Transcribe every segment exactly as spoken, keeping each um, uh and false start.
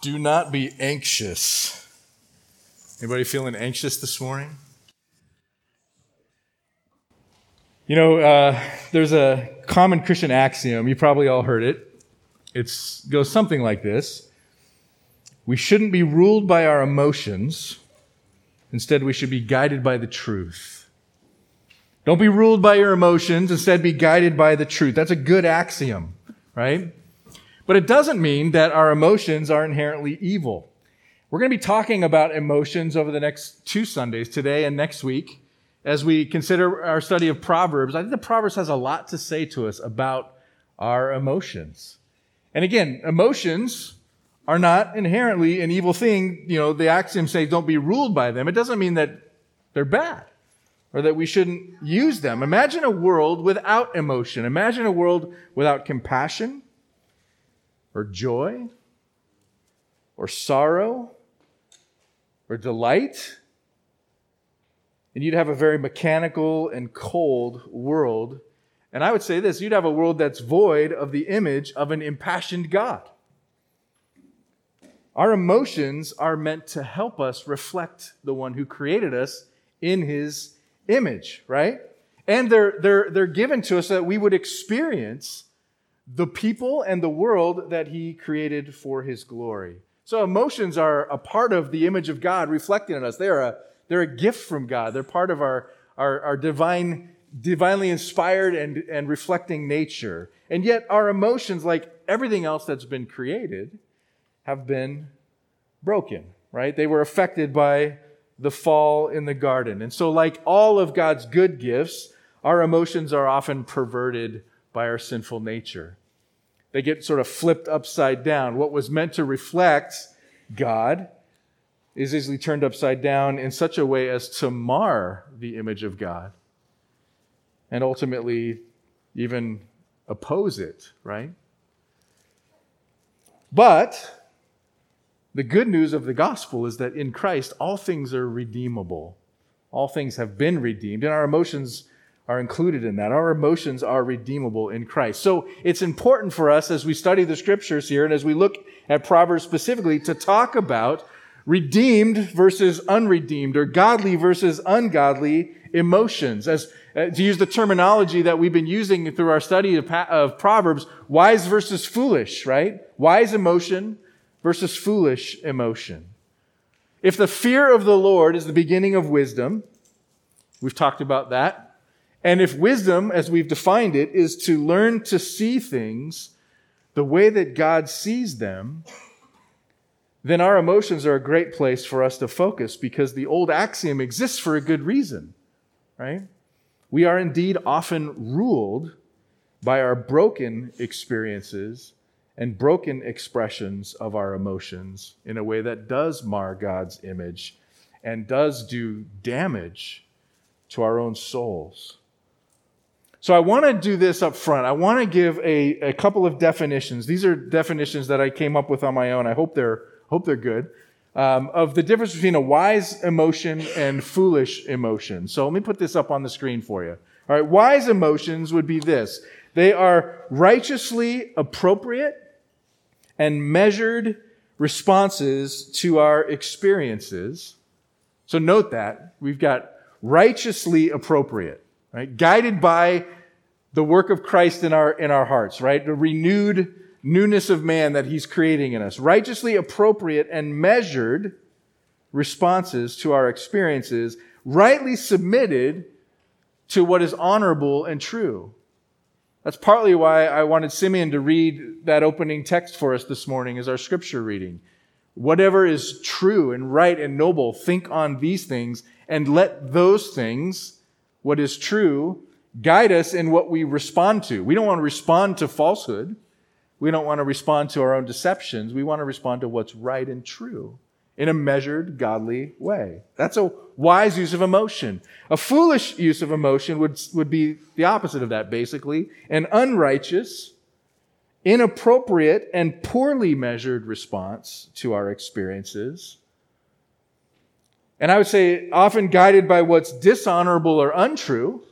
Do not be anxious. Anybody feeling anxious this morning? You know, uh, there's a common Christian axiom. You probably all heard it. It goes something like this. We shouldn't be ruled by our emotions. Instead, we should be guided by the truth. Don't be ruled by your emotions. Instead, be guided by the truth. That's a good axiom, right? But it doesn't mean that our emotions are inherently evil. We're going to be talking about emotions over the next two Sundays, today and next week, as we consider our study of Proverbs. I think the Proverbs has a lot to say to us about our emotions. And again, emotions are not inherently an evil thing. You know, the axiom says don't be ruled by them. It doesn't mean that they're bad or that we shouldn't use them. Imagine a world without emotion. Imagine a world without compassion or joy or sorrow or delight. And you'd have a very mechanical and cold world. And I would say this, you'd have a world that's void of the image of an impassioned God. Our emotions are meant to help us reflect the one who created us in his image, right? And they're, they're, they're given to us so that we would experience the people and the world that he created for his glory. So emotions are a part of the image of God reflected in us. They are a They're a gift from God. They're part of our, our, our divine, divinely inspired and, and reflecting nature. And yet our emotions, like everything else that's been created, have been broken, right? They were affected by the fall in the garden. And so like all of God's good gifts, our emotions are often perverted by our sinful nature. They get sort of flipped upside down. What was meant to reflect God is easily turned upside down in such a way as to mar the image of God and ultimately even oppose it, right? But the good news of the gospel is that in Christ, all things are redeemable. All things have been redeemed, and our emotions are included in that. Our emotions are redeemable in Christ. So it's important for us as we study the scriptures here and as we look at Proverbs specifically to talk about redeemed versus unredeemed, or godly versus ungodly emotions. As uh, to use the terminology that we've been using through our study of, of Proverbs, wise versus foolish, right? Wise emotion versus foolish emotion. If the fear of the Lord is the beginning of wisdom, we've talked about that, and if wisdom, as we've defined it, is to learn to see things the way that God sees them, then our emotions are a great place for us to focus because the old axiom exists for a good reason, right? We are indeed often ruled by our broken experiences and broken expressions of our emotions in a way that does mar God's image and does do damage to our own souls. So I want to do this up front. I want to give a, a couple of definitions. These are definitions that I came up with on my own. I hope they're Hope they're good, um, of the difference between a wise emotion and foolish emotion. So let me put this up on the screen for you. All right, wise emotions would be this. They are righteously appropriate and measured responses to our experiences. So note that. We've got righteously appropriate, right? Guided by the work of Christ in our, in our hearts, right? The renewed newness of man that he's creating in us. Righteously appropriate and measured responses to our experiences, rightly submitted to what is honorable and true. That's partly why I wanted Simeon to read that opening text for us this morning as our scripture reading. Whatever is true and right and noble, think on these things, and let those things, what is true, guide us in what we respond to. We don't want to respond to falsehood. We don't want to respond to our own deceptions. We want to respond to what's right and true in a measured, godly way. That's a wise use of emotion. A foolish use of emotion would, would be the opposite of that, basically. An unrighteous, inappropriate, and poorly measured response to our experiences. And I would say often guided by what's dishonorable or untrue,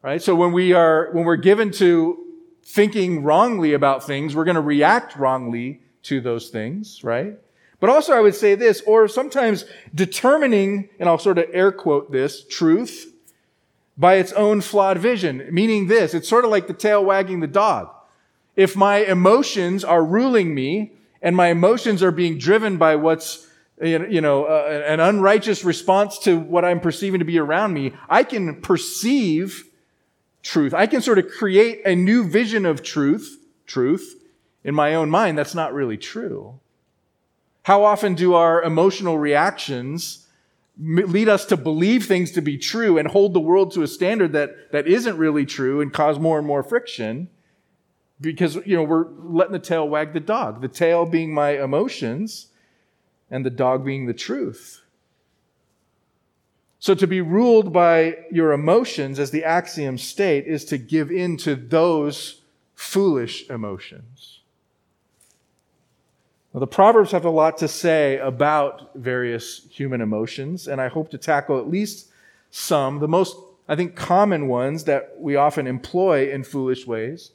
right? So when we are, when we're given to thinking wrongly about things, we're going to react wrongly to those things, right? But also I would say this, or sometimes determining, and I'll sort of air quote this, truth by its own flawed vision, meaning this, it's sort of like the tail wagging the dog. If my emotions are ruling me and my emotions are being driven by what's, you know, uh, an unrighteous response to what I'm perceiving to be around me, I can perceive truth. I can sort of create a new vision of truth, truth, in my own mind. That's not really true. How often do our emotional reactions lead us to believe things to be true and hold the world to a standard that, that isn't really true and cause more and more friction because, you know, we're letting the tail wag the dog, the tail being my emotions and the dog being the truth. So to be ruled by your emotions, as the axiom state, is to give in to those foolish emotions. Now, the Proverbs have a lot to say about various human emotions, and I hope to tackle at least some, the most, I think, common ones that we often employ in foolish ways.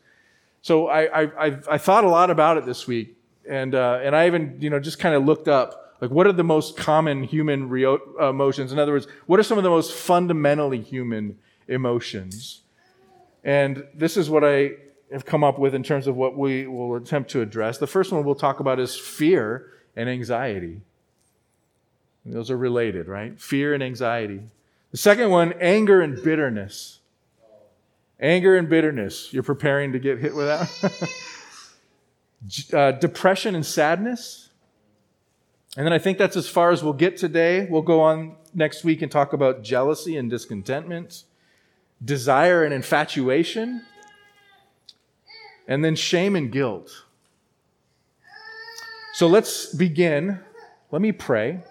So I I, I, I thought a lot about it this week, and uh, and I even, you know, just kind of looked up, like, what are the most common human re- emotions? In other words, what are some of the most fundamentally human emotions? And this is what I have come up with in terms of what we will attempt to address. The first one we'll talk about is fear and anxiety. And those are related, right? Fear and anxiety. The second one, anger and bitterness. Anger and bitterness. You're preparing to get hit with that. uh, depression and sadness. And then I think that's as far as we'll get today. We'll go on next week and talk about jealousy and discontentment, desire and infatuation, and then shame and guilt. So let's begin. Let me pray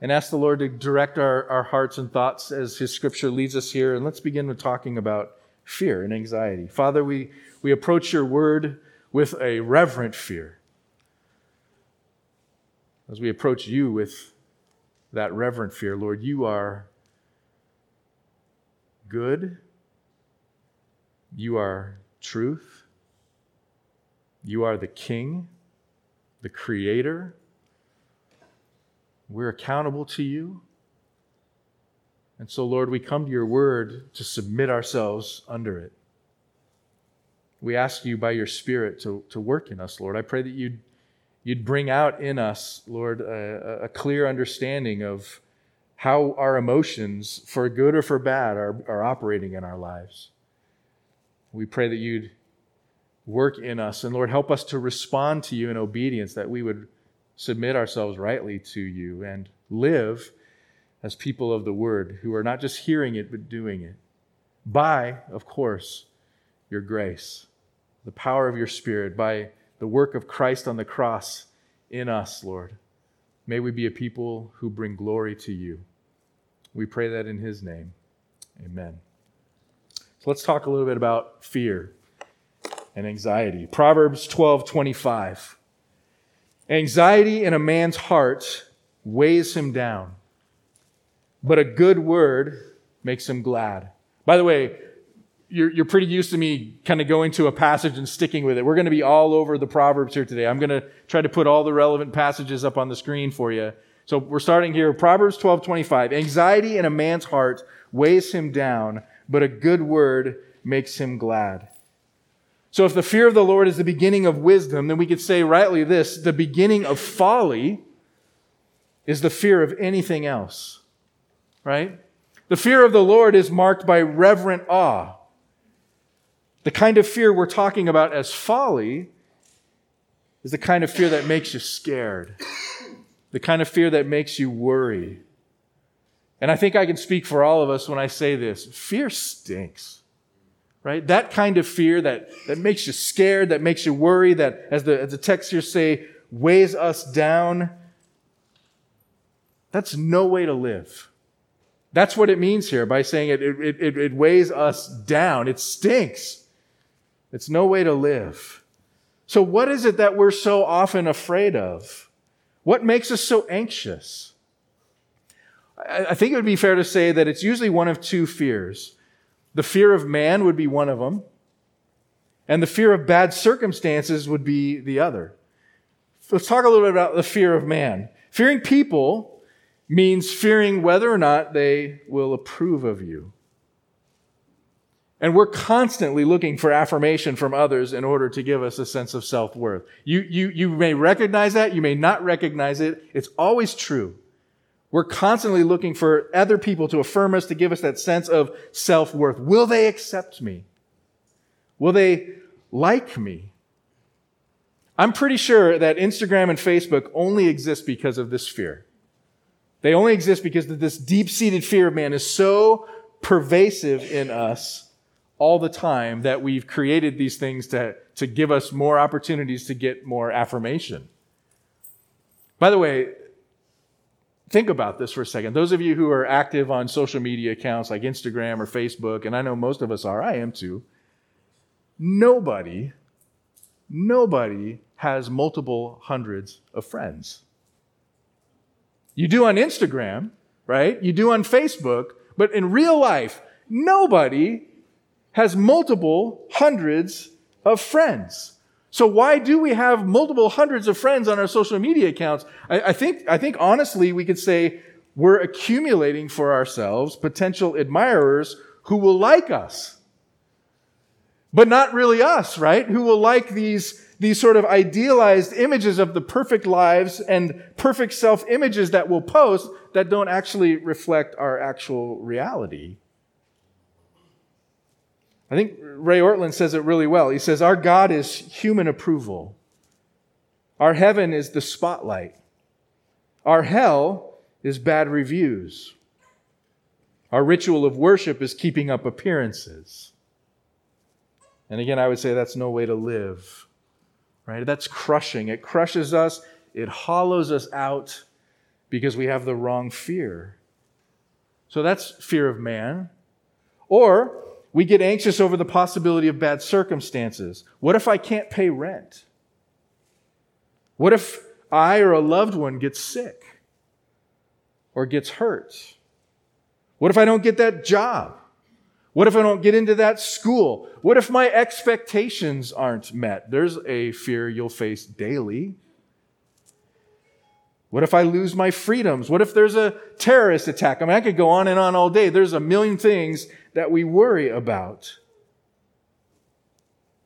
and ask the Lord to direct our, our hearts and thoughts as His Scripture leads us here. And let's begin with talking about fear and anxiety. Father, we, we approach Your Word with a reverent fear. As we approach You with that reverent fear, Lord, You are good. You are truth. You are the King, the Creator. We're accountable to You. And so, Lord, we come to Your Word to submit ourselves under it. We ask You by Your Spirit to, to work in us, Lord. I pray that You'd, you'd bring out in us, Lord, a, a clear understanding of how our emotions, for good or for bad, are, are operating in our lives. We pray that You'd work in us. And Lord, help us to respond to You in obedience, that we would submit ourselves rightly to You and live as people of the Word who are not just hearing it, but doing it. By, of course, Your grace, the power of Your Spirit, by the work of Christ on the cross in us, Lord. May we be a people who bring glory to You. We pray that in His name. Amen. So let's talk a little bit about fear and anxiety. Proverbs twelve twenty-five. Anxiety in a man's heart weighs him down, but a good word makes him glad. By the way, you're, you're pretty used to me kind of going to a passage and sticking with it. We're going to be all over the Proverbs here today. I'm going to try to put all the relevant passages up on the screen for you. So we're starting here. Proverbs twelve twenty-five. Anxiety in a man's heart weighs him down, but a good word makes him glad. So if the fear of the Lord is the beginning of wisdom, then we could say rightly this, the beginning of folly is the fear of anything else, right? The fear of the Lord is marked by reverent awe. The kind of fear we're talking about as folly is the kind of fear that makes you scared, the kind of fear that makes you worry. And I think I can speak for all of us when I say this. Fear stinks, right? That kind of fear that, that makes you scared, that makes you worry, that, as the, as the texts here say, weighs us down. That's no way to live. That's what it means here by saying it, it, it, it weighs us down. It stinks. It's no way to live. So what is it that we're so often afraid of? What makes us so anxious? I think it would be fair to say that it's usually one of two fears. The fear of man would be one of them, and the fear of bad circumstances would be the other. let's talk a little bit about the fear of man. Fearing people means fearing whether or not they will approve of you. And we're constantly looking for affirmation from others in order to give us a sense of self-worth. You, you, you may recognize that. You may not recognize it. It's always true. We're constantly looking for other people to affirm us, to give us that sense of self-worth. Will they accept me? Will they like me? I'm pretty sure that Instagram and Facebook only exist because of this fear. They only exist because this deep-seated fear of man is so pervasive in us all the time that we've created these things to, to give us more opportunities to get more affirmation. By the way, think about this for a second. Those of you who are active on social media accounts like Instagram or Facebook, and I know most of us are, I am too, nobody, nobody has multiple hundreds of friends. You do on Instagram, right? You do on Facebook, but in real life, nobody has multiple hundreds of friends. So why do we have multiple hundreds of friends on our social media accounts? I, I think, I think honestly, we could say we're accumulating for ourselves potential admirers who will like us, but not really us, right? Who will like these, these sort of idealized images of the perfect lives and perfect self-images that we'll post that don't actually reflect our actual reality. I think Ray Ortland says it really well. He says, our God is human approval. Our heaven is the spotlight. Our hell is bad reviews. Our ritual of worship is keeping up appearances. And again, I would say that's no way to live, right? That's crushing. It crushes us. It hollows us out because we have the wrong fear. So that's fear of man. Or we get anxious over the possibility of bad circumstances. What if I can't pay rent? What if I or a loved one gets sick or gets hurt? What if I don't get that job? What if I don't get into that school? What if my expectations aren't met? There's a fear you'll face daily. What if I lose my freedoms? What if there's a terrorist attack? I mean, I could go on and on all day. There's a million things that we worry about.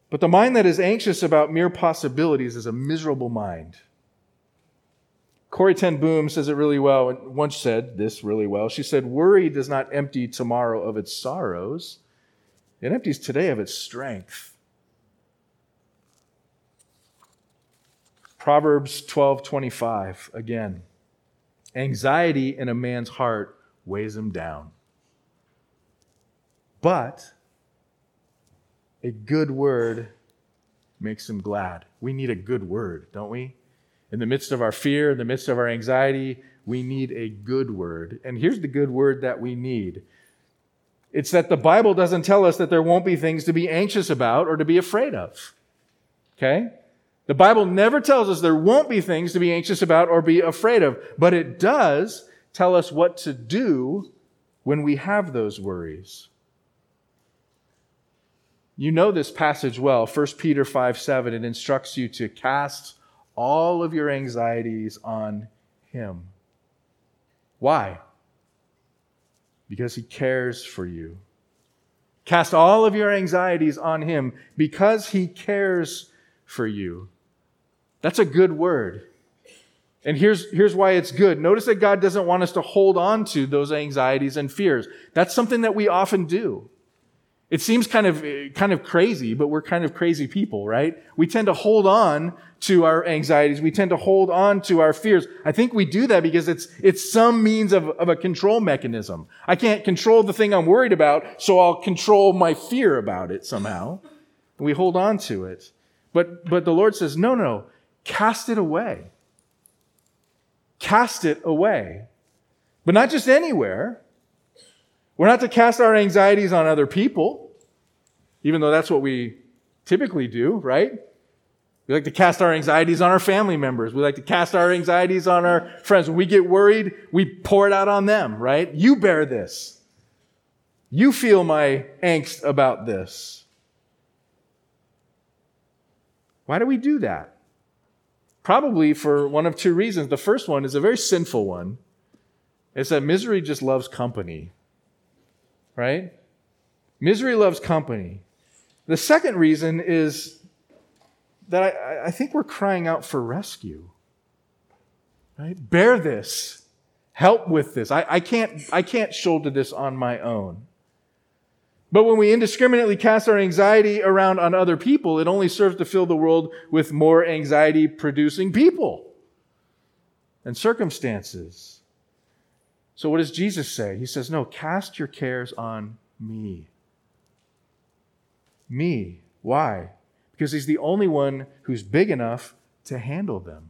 But the mind that is anxious about mere possibilities is a miserable mind. Corrie ten Boom says it really well, and once said this really well. She said, worry does not empty tomorrow of its sorrows. It empties today of its strength. Proverbs twelve twenty-five, again, anxiety in a man's heart weighs him down, but a good word makes him glad. We need a good word, don't we? In the midst of our fear, in the midst of our anxiety, we need a good word. And here's the good word that we need. It's that the Bible doesn't tell us that there won't be things to be anxious about or to be afraid of, okay? The Bible never tells us there won't be things to be anxious about or be afraid of, but it does tell us what to do when we have those worries. You know this passage well, First Peter five seven. It instructs you to cast all of your anxieties on Him. Why? Because He cares for you. Cast all of your anxieties on Him because He cares for you. That's a good word. And here's, here's why it's good. Notice that God doesn't want us to hold on to those anxieties and fears. That's something that we often do. It seems kind of, kind of crazy, but we're kind of crazy people, right? We tend to hold on to our anxieties. We tend to hold on to our fears. I think we do that because it's, it's some means of, of a control mechanism. I can't control the thing I'm worried about, so I'll control my fear about it somehow. And we hold on to it. But but the Lord says, no, no, cast it away. Cast it away. But not just anywhere. We're not to cast our anxieties on other people, even though that's what we typically do, right? We like to cast our anxieties on our family members. We like to cast our anxieties on our friends. When we get worried, we pour it out on them, right? You bear this. You feel my angst about this. Why do we do that? Probably for one of two reasons. The first one is a very sinful one. It's that misery just loves company, right? Misery loves company. The second reason is that I, I think we're crying out for rescue, right? Bear this. Help with this. I, I can't, I can't shoulder this on my own. But when we indiscriminately cast our anxiety around on other people, it only serves to fill the world with more anxiety-producing people and circumstances. So what does Jesus say? He says, no, cast your cares on me. Me. Why? Because he's the only one who's big enough to handle them.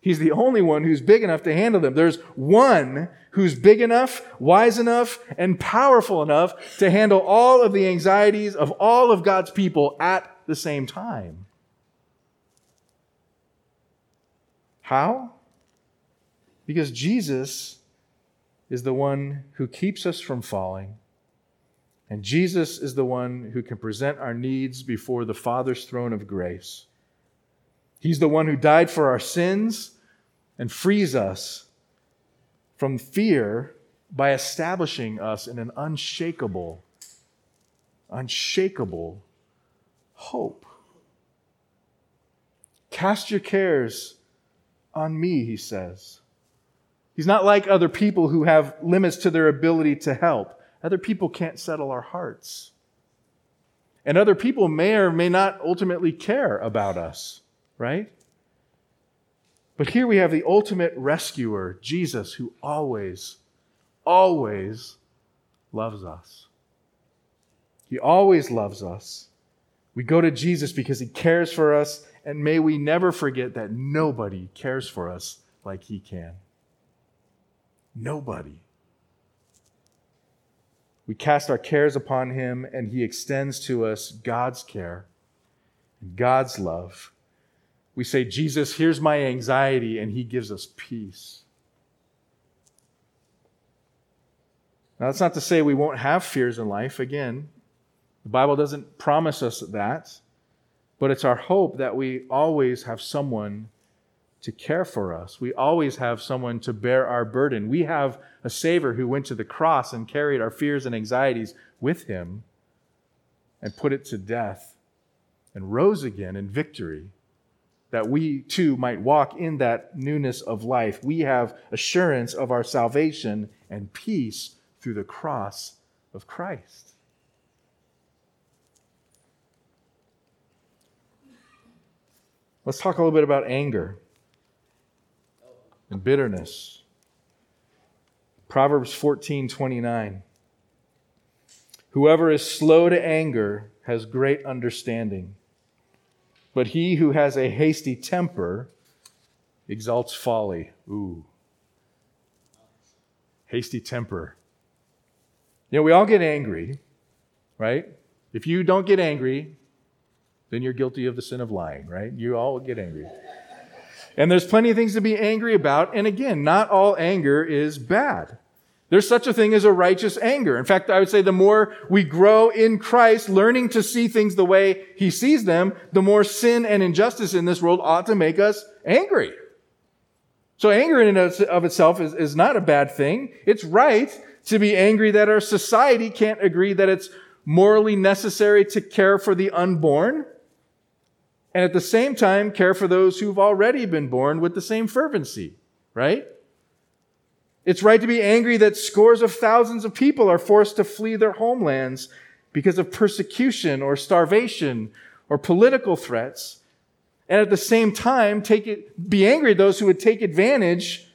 He's the only one who's big enough to handle them. There's one who's big enough, wise enough, and powerful enough to handle all of the anxieties of all of God's people at the same time. How? Because Jesus is the one who keeps us from falling, and Jesus is the one who can present our needs before the Father's throne of grace. He's the one who died for our sins and frees us from fear by establishing us in an unshakable, unshakable hope. Cast your cares on me, he says. He's not like other people who have limits to their ability to help. Other people can't settle our hearts. And other people may or may not ultimately care about us. Right? But here we have the ultimate rescuer, Jesus, who always, always loves us. He always loves us. We go to Jesus because he cares for us, and may we never forget that nobody cares for us like he can. Nobody. We cast our cares upon him, and he extends to us God's care and God's love. We say, Jesus, here's my anxiety, and he gives us peace. Now, that's not to say we won't have fears in life. Again, the Bible doesn't promise us that, but it's our hope that we always have someone to care for us. We always have someone to bear our burden. We have a Savior who went to the cross and carried our fears and anxieties with him and put it to death and rose again in victory, that we too might walk in that newness of life. We have assurance of our salvation and peace through the cross of Christ. Let's talk a little bit about anger and bitterness. Proverbs fourteen twenty-nine. Whoever is slow to anger has great understanding, but he who has a hasty temper exalts folly. Ooh. Hasty temper. You know, we all get angry, right? If you don't get angry, then you're guilty of the sin of lying, right? You all get angry. And there's plenty of things to be angry about. And again, not all anger is bad. There's such a thing as a righteous anger. In fact, I would say the more we grow in Christ, learning to see things the way he sees them, the more sin and injustice in this world ought to make us angry. So anger in and of itself is, is not a bad thing. It's right to be angry that our society can't agree that it's morally necessary to care for the unborn, and at the same time care for those who've already been born with the same fervency, right? It's right to be angry that scores of thousands of people are forced to flee their homelands because of persecution or starvation or political threats. And at the same time, take it, be angry at those who would take advantage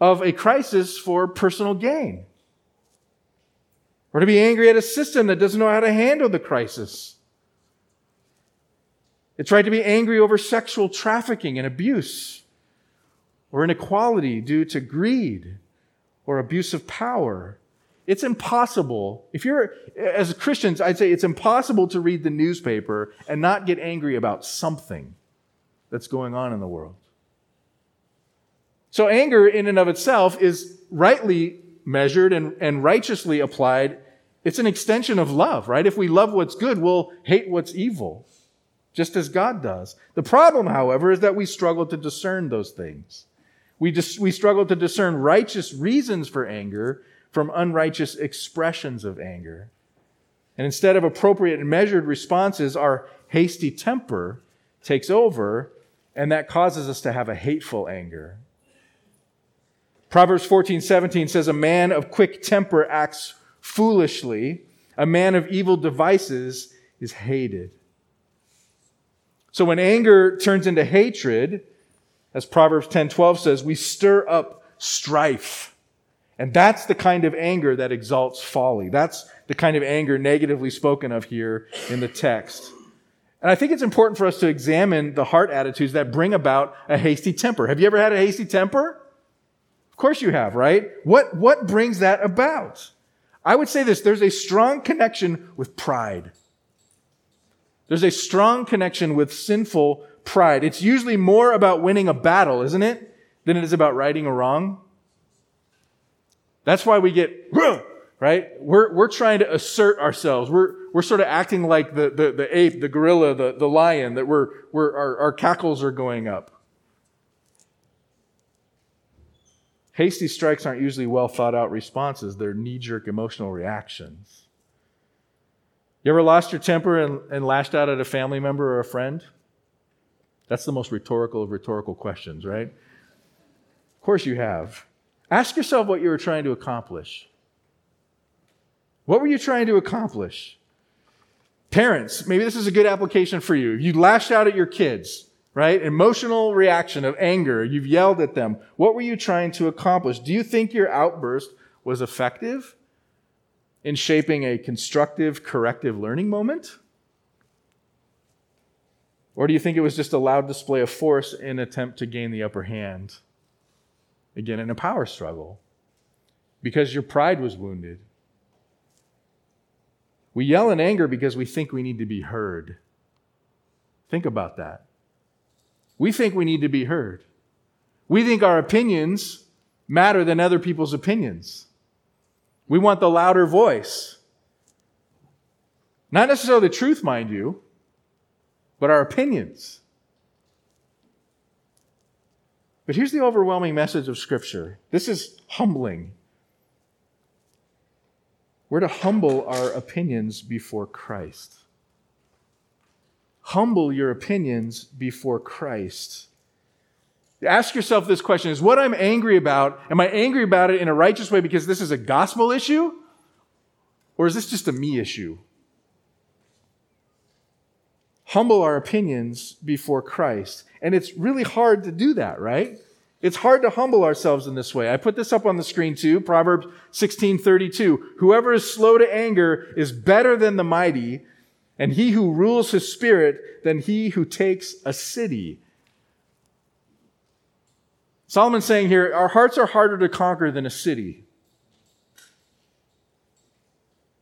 of a crisis for personal gain. Or to be angry at a system that doesn't know how to handle the crisis. It's right to be angry over sexual trafficking and abuse, or inequality due to greed or abuse of power. It's impossible. If you're, as Christians, I'd say it's impossible to read the newspaper and not get angry about something that's going on in the world. So anger in and of itself is rightly measured and, and righteously applied. It's an extension of love, right? If we love what's good, we'll hate what's evil. just as God does. The problem, however, is that we struggle to discern those things. We just, we struggle to discern righteous reasons for anger from unrighteous expressions of anger. And instead of appropriate and measured responses, our hasty temper takes over, and that causes us to have a hateful anger. Proverbs fourteen seventeen says, "A man of quick temper acts foolishly. A man of evil devices is hated." So when anger turns into hatred, as Proverbs ten twelve says, we stir up strife. And that's the kind of anger that exalts folly. That's the kind of anger negatively spoken of here in the text. And I think it's important for us to examine the heart attitudes that bring about a hasty temper. Have you ever had a hasty temper? Of course you have, right? What, what brings that about? I would say this, there's a strong connection with pride. There's a strong connection with sinful pride. It's usually more about winning a battle, isn't it, than it is about righting a wrong. That's why we get, right? We're, we're trying to assert ourselves. We're, we're sort of acting like the, the, the ape, the gorilla, the, the lion, that we're, we're, our, our cackles are going up. Hasty strikes aren't usually well thought out responses. They're knee-jerk emotional reactions. You ever lost your temper and, and lashed out at a family member or a friend? That's the most rhetorical of rhetorical questions, right? Of course you have. Ask yourself what you were trying to accomplish. What were you trying to accomplish? Parents, maybe this is a good application for you. You lashed out at your kids, right? Emotional reaction of anger. You've yelled at them. What were you trying to accomplish? Do you think your outburst was effective in shaping a constructive, corrective learning moment? Or do you think it was just a loud display of force in an attempt to gain the upper hand? Again, in a power struggle, because your pride was wounded. We yell in anger because we think we need to be heard. Think about that. We think we need to be heard. We think our opinions matter than other people's opinions. We want the louder voice. Not necessarily the truth, mind you, but our opinions. But here's the overwhelming message of Scripture. This is humbling. We're to humble our opinions before Christ. Humble your opinions before Christ. Ask yourself this question. Is what I'm angry about, am I angry about it in a righteous way because this is a gospel issue? Or is this just a me issue? Humble our opinions before Christ. And it's really hard to do that, right? It's hard to humble ourselves in this way. I put this up on the screen too, Proverbs sixteen thirty-two. Whoever is slow to anger is better than the mighty, and he who rules his spirit than he who takes a city. Solomon's saying here, our hearts are harder to conquer than a city.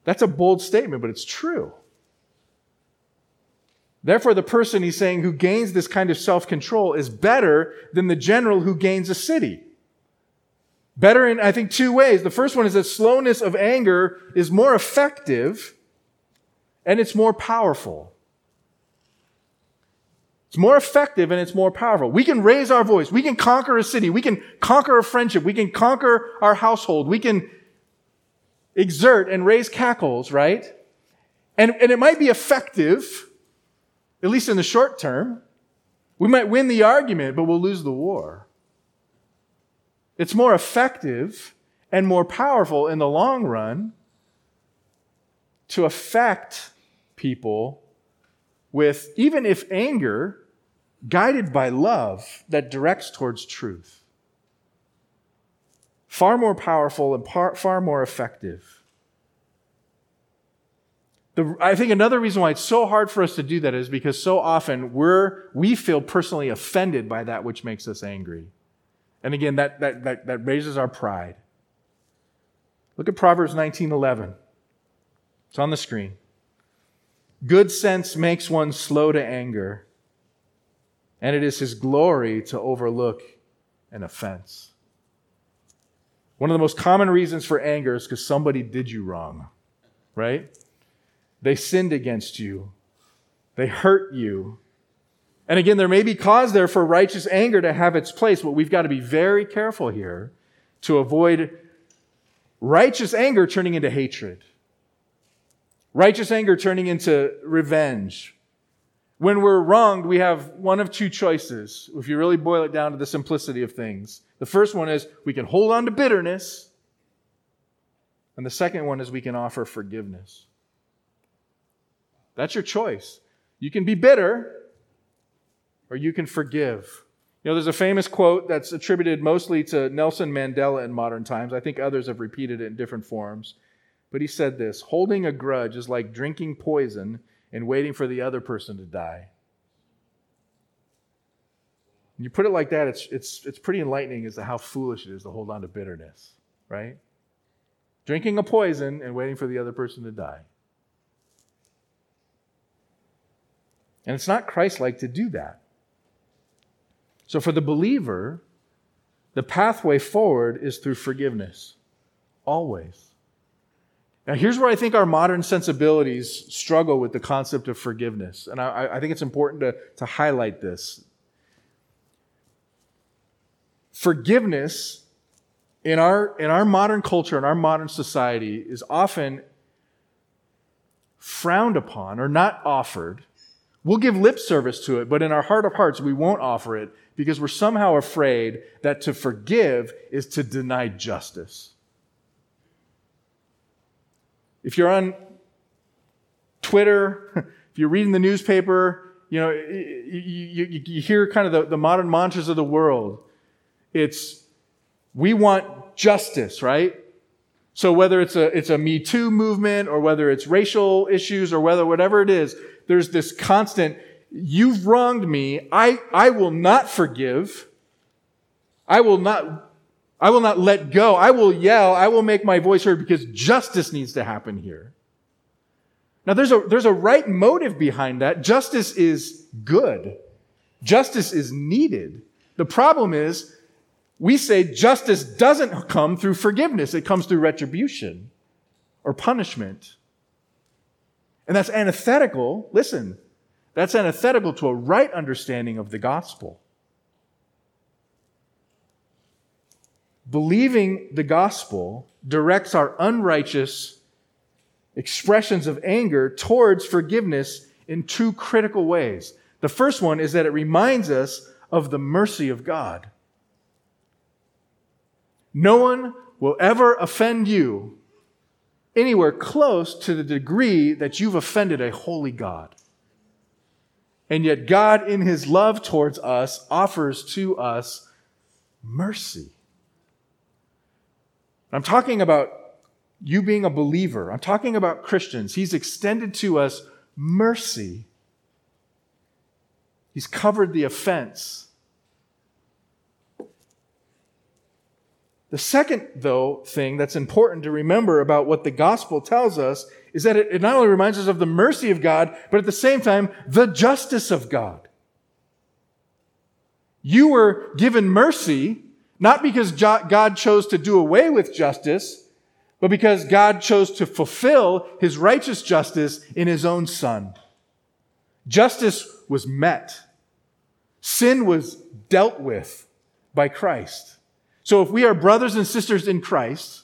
That's a bold statement, but it's true. Therefore, the person, he's saying, who gains this kind of self-control is better than the general who gains a city. Better in, I think, two ways. The first one is that slowness of anger is more effective and it's more powerful. It's more effective and it's more powerful. We can raise our voice. We can conquer a city. We can conquer a friendship. We can conquer our household. We can exert and raise cackles, right? And, and it might be effective, at least in the short term. We might win the argument, but we'll lose the war. It's more effective and more powerful in the long run to affect people with, even if anger, guided by love that directs towards truth. Far more powerful and par- far more effective. The, I think another reason why it's so hard for us to do that is because so often we're, we feel personally offended by that which makes us angry. And again, that, that, that, that raises our pride. Look at Proverbs nineteen eleven. It's on the screen. Good sense makes one slow to anger, and it is his glory to overlook an offense. One of the most common reasons for anger is because somebody did you wrong, right? They sinned against you. They hurt you. And again, there may be cause there for righteous anger to have its place, but we've got to be very careful here to avoid righteous anger turning into hatred. Righteous anger turning into revenge. When we're wronged, we have one of two choices, if you really boil it down to the simplicity of things. The first one is we can hold on to bitterness. And the second one is we can offer forgiveness. That's your choice. You can be bitter or you can forgive. You know, there's a famous quote that's attributed mostly to Nelson Mandela in modern times. I think others have repeated it in different forms. But he said this, holding a grudge is like drinking poison and waiting for the other person to die. When you put it like that, it's, it's, it's pretty enlightening as to how foolish it is to hold on to bitterness, right? Drinking a poison and waiting for the other person to die. And it's not Christ-like to do that. So for the believer, the pathway forward is through forgiveness, always. Now, here's where I think our modern sensibilities struggle with the concept of forgiveness. And I, I think it's important to, to highlight this. Forgiveness in our, in our modern culture, in our modern society, is often frowned upon or not offered. We'll give lip service to it, but in our heart of hearts, we won't offer it because we're somehow afraid that to forgive is to deny justice. If you're on Twitter, if you're reading the newspaper, you know, you, you, you hear kind of the, the modern mantras of the world. It's, we want justice, right? So whether it's a, it's a Me Too movement or whether it's racial issues or whether whatever it is, there's this constant, you've wronged me. I, I will not forgive. I will not I will not let go. I will yell. I will make my voice heard because justice needs to happen here. Now, there's a, there's a right motive behind that. Justice is good. Justice is needed. The problem is we say justice doesn't come through forgiveness. It comes through retribution or punishment. And that's antithetical. Listen, that's antithetical to a right understanding of the gospel. Believing the gospel directs our unrighteous expressions of anger towards forgiveness in two critical ways. The first one is that it reminds us of the mercy of God. No one will ever offend you anywhere close to the degree that you've offended a holy God. And yet God, in his love towards us, offers to us mercy. I'm talking about you being a believer. I'm talking about Christians. He's extended to us mercy. He's covered the offense. The second, though, thing that's important to remember about what the gospel tells us is that it not only reminds us of the mercy of God, but at the same time, the justice of God. You were given mercy, not because God chose to do away with justice, but because God chose to fulfill his righteous justice in his own Son. Justice was met. Sin was dealt with by Christ. So if we are brothers and sisters in Christ,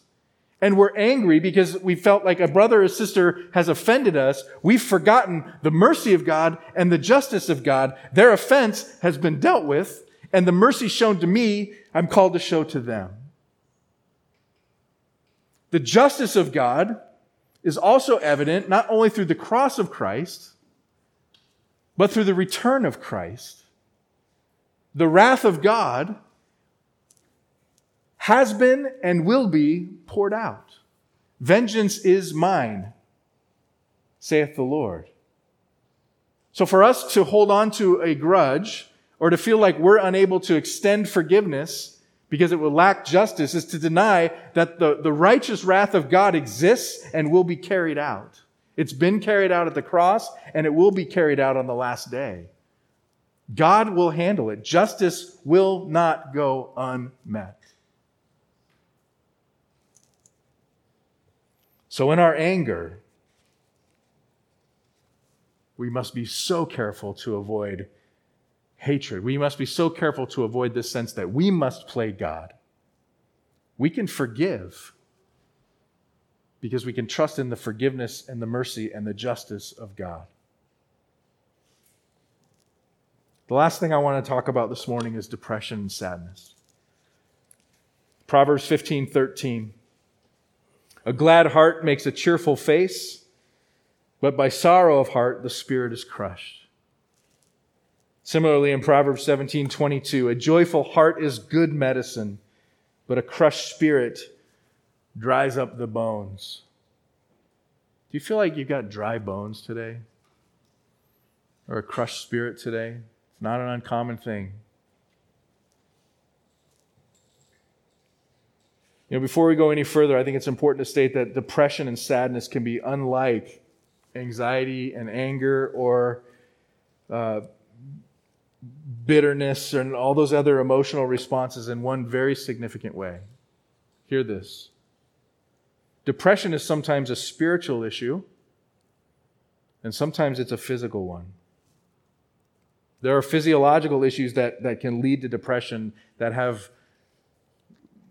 and we're angry because we felt like a brother or sister has offended us, we've forgotten the mercy of God and the justice of God. Their offense has been dealt with, and the mercy shown to me, I'm called to show to them. The justice of God is also evident not only through the cross of Christ, but through the return of Christ. The wrath of God has been and will be poured out. Vengeance is mine, saith the Lord. So for us to hold on to a grudge, or to feel like we're unable to extend forgiveness because it will lack justice, is to deny that the, the righteous wrath of God exists and will be carried out. It's been carried out at the cross, and it will be carried out on the last day. God will handle it. Justice will not go unmet. So in our anger, we must be so careful to avoid hatred. We must be so careful to avoid this sense that we must play God. We can forgive because we can trust in the forgiveness and the mercy and the justice of God. The last thing I want to talk about this morning is depression and sadness. Proverbs fifteen thirteen. A glad heart makes a cheerful face, but by sorrow of heart the spirit is crushed. Similarly, in Proverbs seventeen twenty-two, a joyful heart is good medicine, but a crushed spirit dries up the bones. Do you feel like you've got dry bones today? Or a crushed spirit today? It's not an uncommon thing. You know, before we go any further, I think it's important to state that depression and sadness can be unlike anxiety and anger or uh, bitterness and all those other emotional responses in one very significant way. Hear this. Depression is sometimes a spiritual issue, and sometimes it's a physical one. There are physiological issues that, that can lead to depression that have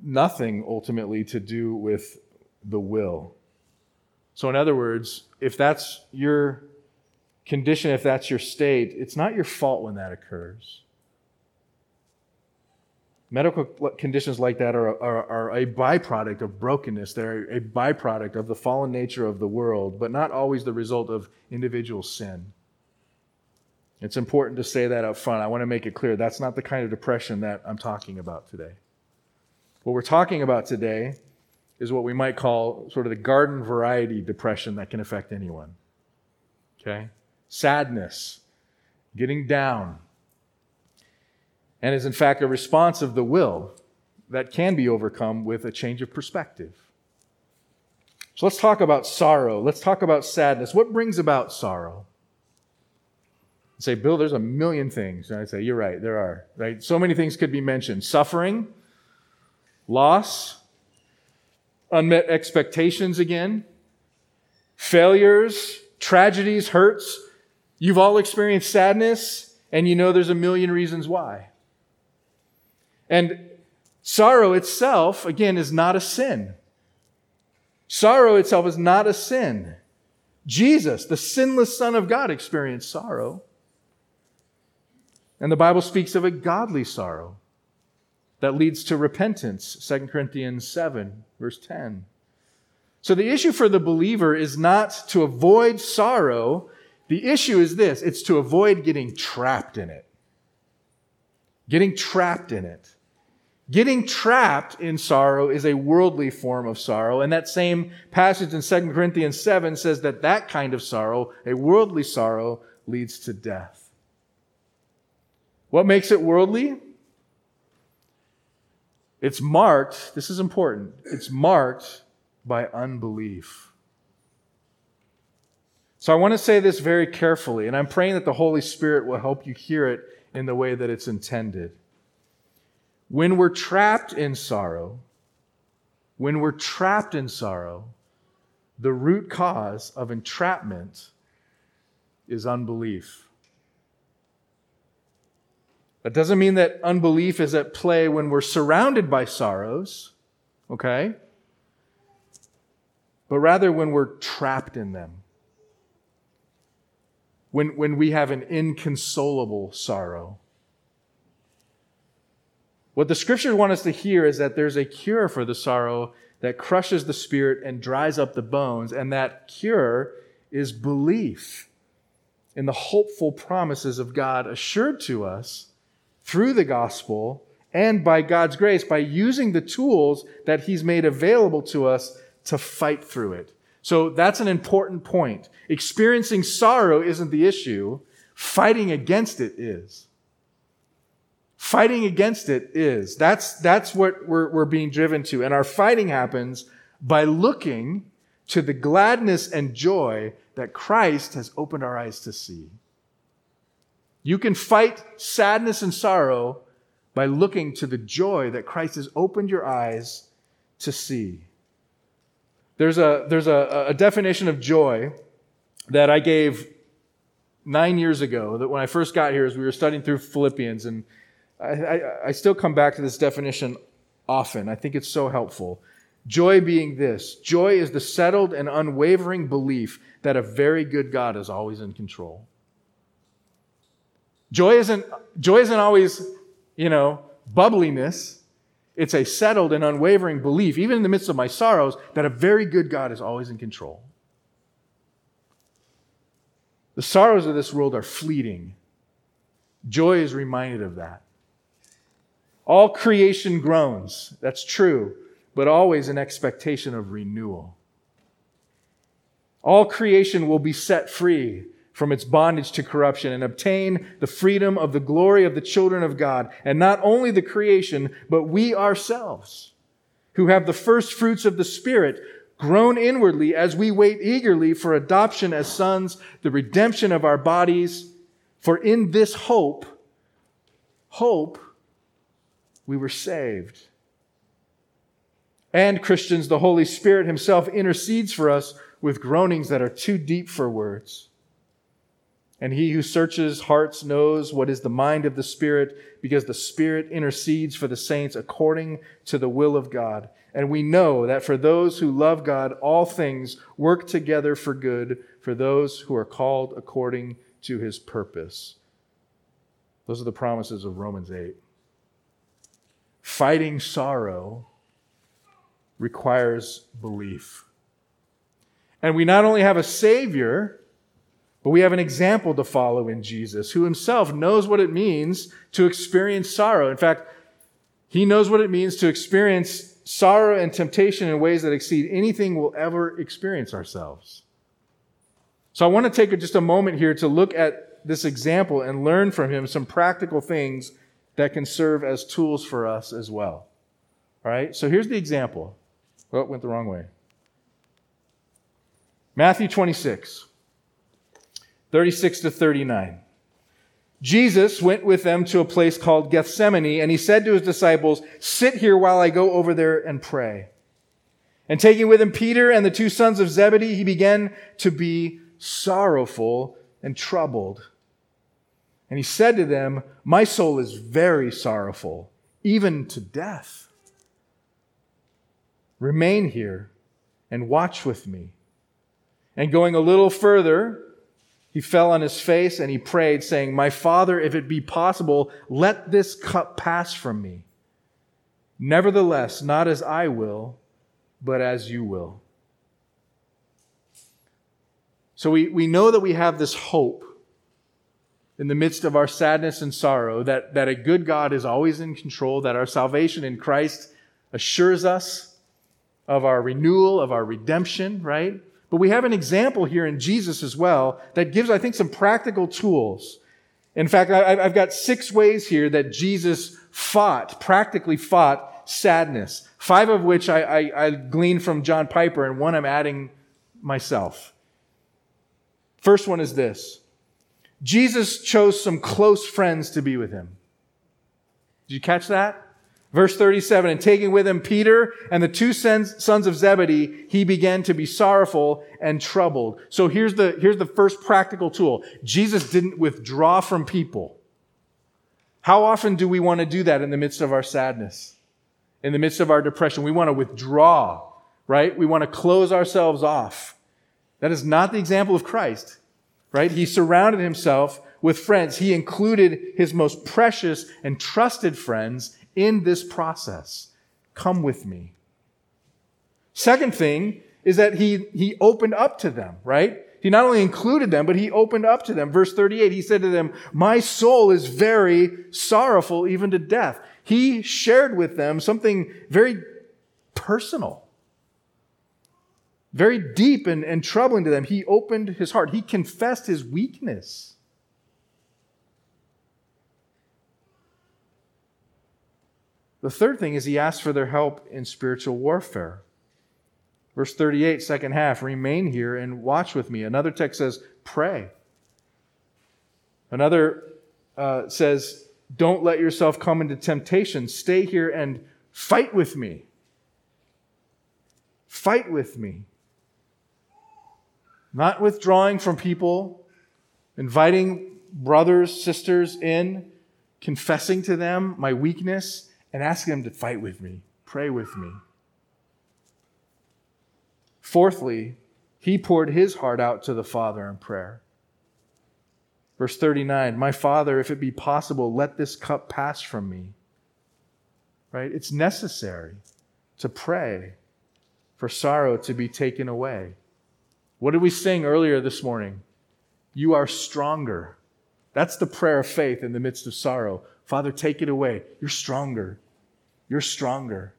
nothing ultimately to do with the will. So in other words, if that's your condition, if that's your state, it's not your fault when that occurs. Medical conditions like that are, are, are a byproduct of brokenness. They're a byproduct of the fallen nature of the world, but not always the result of individual sin. It's important to say that up front. I want to make it clear. That's not the kind of depression that I'm talking about today. What we're talking about today is what we might call sort of the garden variety depression that can affect anyone. Okay? Sadness, getting down, and is in fact a response of the will that can be overcome with a change of perspective. So let's talk about sorrow. Let's talk about sadness. What brings about sorrow? You say, Bill, there's a million things. And I say, you're right, there are. Right? So many things could be mentioned. Suffering, loss, unmet expectations again, failures, tragedies, hurts. You've all experienced sadness, and you know there's a million reasons why. And sorrow itself, again, is not a sin. Sorrow itself is not a sin. Jesus, the sinless Son of God, experienced sorrow. And the Bible speaks of a godly sorrow that leads to repentance, Second Corinthians seven, verse ten. So the issue for the believer is not to avoid sorrow. The issue is this. It's to avoid getting trapped in it. Getting trapped in it. Getting trapped in sorrow is a worldly form of sorrow. And that same passage in Second Corinthians seven says that that kind of sorrow, a worldly sorrow, leads to death. What makes it worldly? It's marked, this is important, it's marked by unbelief. So I want to say this very carefully, and I'm praying that the Holy Spirit will help you hear it in the way that it's intended. When we're trapped in sorrow, when we're trapped in sorrow, the root cause of entrapment is unbelief. That doesn't mean that unbelief is at play when we're surrounded by sorrows, okay? But rather when we're trapped in them. When, when we have an inconsolable sorrow. What the scriptures want us to hear is that there's a cure for the sorrow that crushes the spirit and dries up the bones, and that cure is belief in the hopeful promises of God assured to us through the gospel and by God's grace, by using the tools that He's made available to us to fight through it. So that's an important point. Experiencing sorrow isn't the issue. Fighting against it is. Fighting against it is. That's, that's what we're, we're being driven to. And our fighting happens by looking to the gladness and joy that Christ has opened our eyes to see. You can fight sadness and sorrow by looking to the joy that Christ has opened your eyes to see. There's a, there's a, a definition of joy that I gave nine years ago that when I first got here, as we were studying through Philippians, and I, I, I still come back to this definition often. I think it's so helpful. Joy being this. Joy is the settled and unwavering belief that a very good God is always in control. Joy isn't, joy isn't always, you know, bubbliness. It's a settled and unwavering belief, even in the midst of my sorrows, that a very good God is always in control. The sorrows of this world are fleeting. Joy is reminded of that. All creation groans, that's true, but always in expectation of renewal. All creation will be set free from its bondage to corruption and obtain the freedom of the glory of the children of God. And not only the creation, but we ourselves, who have the first fruits of the Spirit, grown inwardly as we wait eagerly for adoption as sons, the redemption of our bodies. For in this hope, hope, we were saved. And Christians, the Holy Spirit himself intercedes for us with groanings that are too deep for words. And he who searches hearts knows what is the mind of the Spirit, because the Spirit intercedes for the saints according to the will of God. And we know that for those who love God, all things work together for good, for those who are called according to his purpose. Those are the promises of Romans eight. Fighting sorrow requires belief. And we not only have a Savior, but we have an example to follow in Jesus, who himself knows what it means to experience sorrow. In fact, he knows what it means to experience sorrow and temptation in ways that exceed anything we'll ever experience ourselves. So I want to take just a moment here to look at this example and learn from him some practical things that can serve as tools for us as well. All right, so here's the example. Oh, it went the wrong way. Matthew twenty-six. thirty-six to thirty-nine. Jesus went with them to a place called Gethsemane, and he said to his disciples, "Sit here while I go over there and pray." And taking with him Peter and the two sons of Zebedee, he began to be sorrowful and troubled. And he said to them, "My soul is very sorrowful, even to death. Remain here and watch with me." And going a little further, he fell on his face and he prayed, saying, "My Father, if it be possible, let this cup pass from me. Nevertheless, not as I will, but as you will." So we, we know that we have this hope in the midst of our sadness and sorrow, that, that a good God is always in control, that our salvation in Christ assures us of our renewal, of our redemption, right? But we have an example here in Jesus as well that gives, I think, some practical tools. In fact, I've got six ways here that Jesus fought, practically fought sadness, five of which I, I, I gleaned from John Piper, and one I'm adding myself. First one is this. Jesus chose some close friends to be with him. Did you catch that? Verse thirty-seven, and taking with him Peter and the two sons of Zebedee, he began to be sorrowful and troubled. So here's the, here's the first practical tool. Jesus didn't withdraw from people. How often do we want to do that in the midst of our sadness? In the midst of our depression, we want to withdraw, right? We want to close ourselves off. That is not the example of Christ, right? He surrounded himself with friends. He included his most precious and trusted friends in this process. Come with me. Second thing is that he, he opened up to them, right? He not only included them, but he opened up to them. Verse thirty-eight, he said to them, "My soul is very sorrowful, even to death." He shared with them something very personal, very deep and, and troubling to them. He opened his heart. He confessed his weakness. The third thing is he asked for their help in spiritual warfare. Verse thirty-eight, second half, "Remain here and watch with me." Another text says, "Pray." Another uh, says, "Don't let yourself come into temptation. Stay here and fight with me." Fight with me. Not withdrawing from people inviting brothers, sisters in, confessing to them my weakness, and asking them to fight with me, pray with me. Fourthly, he poured his heart out to the Father in prayer. Verse thirty-nine, my Father, if it be possible, let this cup pass from me. Right? It's necessary to pray for sorrow to be taken away. What did we sing earlier this morning? You are stronger. That's the prayer of faith in the midst of sorrow. Father, take it away. You're stronger. You're stronger.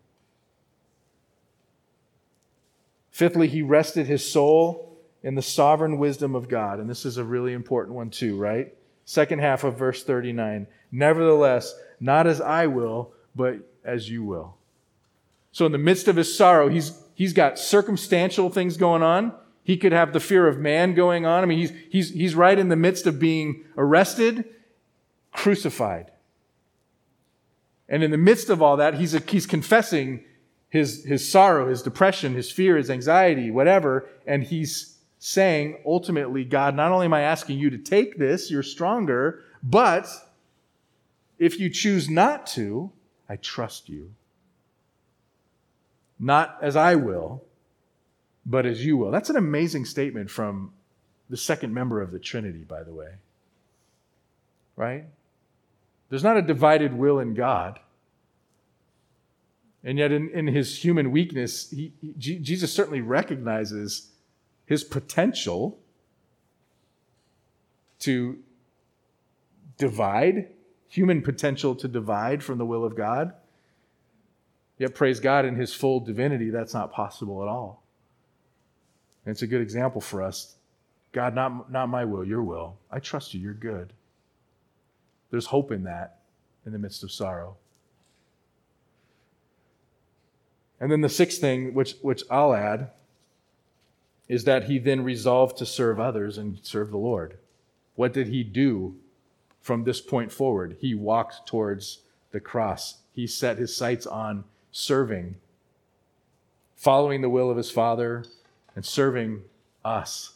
Fifthly, he rested his soul in the sovereign wisdom of God. And this is a really important one too, right? Second half of verse thirty-nine. Nevertheless, not as I will, but as you will. So in the midst of his sorrow, he's he's got circumstantial things going on. He could have the fear of man going on. I mean, he's he's he's right in the midst of being arrested, crucified. And in the midst of all that, he's a, he's confessing his his sorrow, his depression, his fear, his anxiety, whatever, and he's saying, ultimately, God, not only am I asking you to take this, you're stronger, but if you choose not to, I trust you. Not as I will, but as you will. That's an amazing statement from the second member of the Trinity, by the way. Right? There's not a divided will in God. And yet in, in his human weakness, he, he, Jesus certainly recognizes his potential to divide, human potential to divide from the will of God. Yet, praise God, in his full divinity, that's not possible at all. And it's a good example for us. God, not, not my will, your will. I trust you, you're good. There's hope in that in the midst of sorrow. And then the sixth thing, which, which I'll add, is that he then resolved to serve others and serve the Lord. What did he do from this point forward? He walked towards the cross. He set his sights on serving, following the will of his Father, and serving us.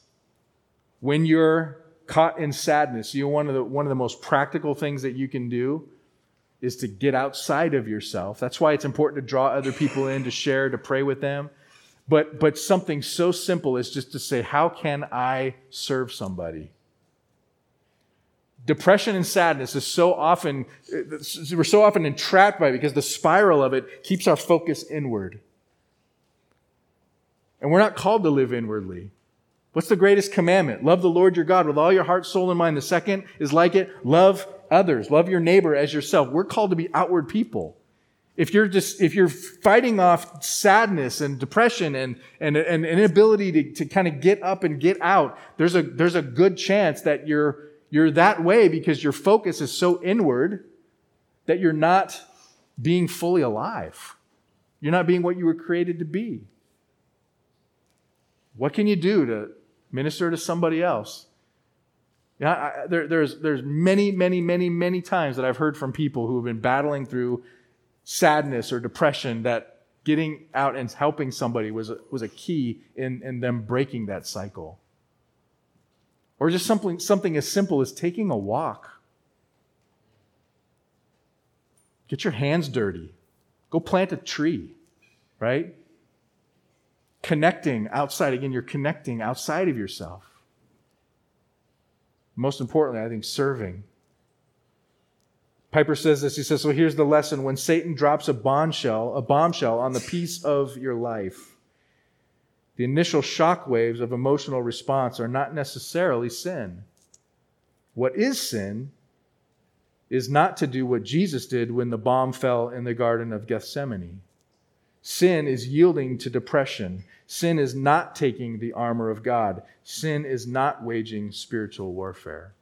When you're caught in sadness, you know, one of the one of the most practical things that you can do is to get outside of yourself. That's why it's important to draw other people in, to share, to pray with them. But but something so simple is just to say, how can I serve somebody? Depression and sadness is so often, we're so often entrapped by it because the spiral of it keeps our focus inward. And we're not called to live inwardly. What's the greatest commandment? Love the Lord your God with all your heart, soul, and mind. The second is like it, love others, love your neighbor as yourself. We're called to be outward people. If you're just if you're fighting off sadness and depression and and an inability to, to kind of get up and get out, there's a there's a good chance that you're you're that way because your focus is so inward that you're not being fully alive. You're not being what you were created to be. What can you do to minister to somebody else? Yeah, I, there, there's there's many, many, many, many times that I've heard from people who have been battling through sadness or depression that getting out and helping somebody was a, was a key in, in them breaking that cycle. Or just something something as simple as taking a walk. Get your hands dirty. Go plant a tree, right? Connecting outside. Again, you're connecting outside of yourself. Most importantly, I think serving. Piper says this. He says, so here's the lesson. When Satan drops a bombshell, a bombshell on the piece of your life, the initial shock waves of emotional response are not necessarily sin. What is sin is not to do what Jesus did when the bomb fell in the Garden of Gethsemane. Sin is yielding to depression. Sin is not taking the armor of God. Sin is not waging spiritual warfare.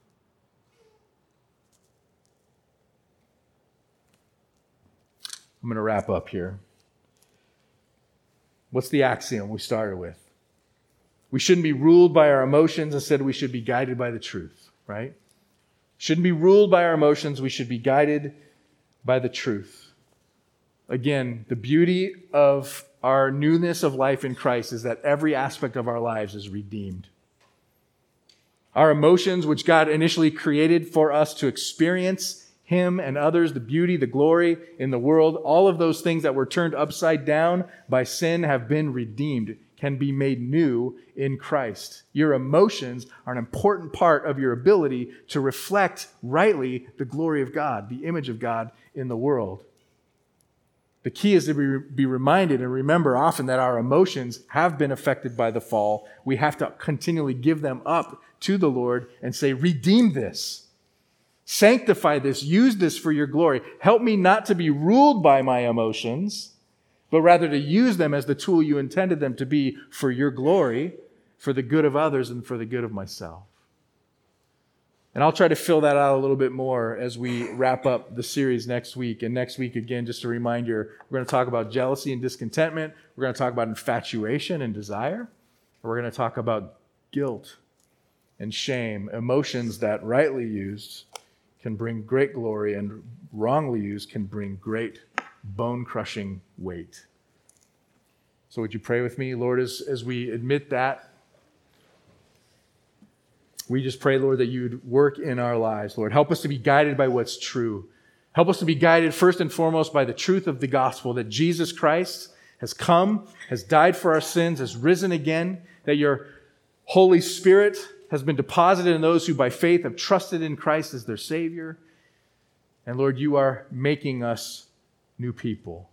I'm going to wrap up here. What's the axiom we started with? We shouldn't be ruled by our emotions. Instead, we should be guided by the truth, right? Shouldn't be ruled by our emotions. We should be guided by the truth. Again, the beauty of our newness of life in Christ is that every aspect of our lives is redeemed. Our emotions, which God initially created for us to experience Him and others, the beauty, the glory in the world, all of those things that were turned upside down by sin have been redeemed, can be made new in Christ. Your emotions are an important part of your ability to reflect rightly the glory of God, the image of God in the world. The key is to be, be reminded and remember often that our emotions have been affected by the fall. We have to continually give them up to the Lord and say, redeem this, sanctify this, use this for your glory. Help me not to be ruled by my emotions, but rather to use them as the tool you intended them to be for your glory, for the good of others, and for the good of myself. And I'll try to fill that out a little bit more as we wrap up the series next week. And next week, again, just a reminder, we're going to talk about jealousy and discontentment. We're going to talk about infatuation and desire. And we're going to talk about guilt and shame, emotions that rightly used can bring great glory and wrongly used can bring great bone-crushing weight. So would you pray with me, Lord, as, as we admit that? We just pray, Lord, that you'd work in our lives, Lord. Help us to be guided by what's true. Help us to be guided first and foremost by the truth of the gospel, that Jesus Christ has come, has died for our sins, has risen again, that your Holy Spirit has been deposited in those who by faith have trusted in Christ as their Savior. And Lord, you are making us new people.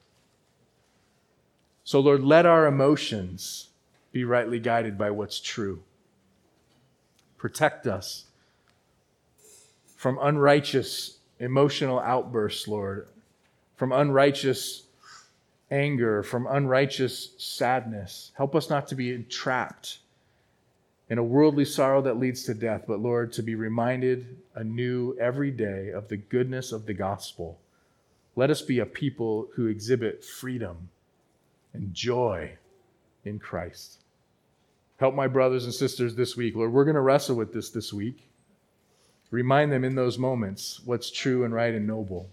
So Lord, let our emotions be rightly guided by what's true. Protect us from unrighteous emotional outbursts, Lord, from unrighteous anger, from unrighteous sadness. Help us not to be entrapped in a worldly sorrow that leads to death, but Lord, to be reminded anew every day of the goodness of the gospel. Let us be a people who exhibit freedom and joy in Christ. Help my brothers and sisters this week. Lord, we're going to wrestle with this this week. Remind them in those moments what's true and right and noble.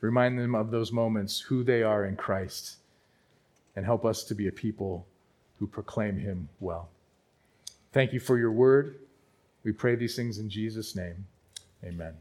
Remind them of those moments who they are in Christ. And help us to be a people who proclaim Him well. Thank you for your word. We pray these things in Jesus' name. Amen.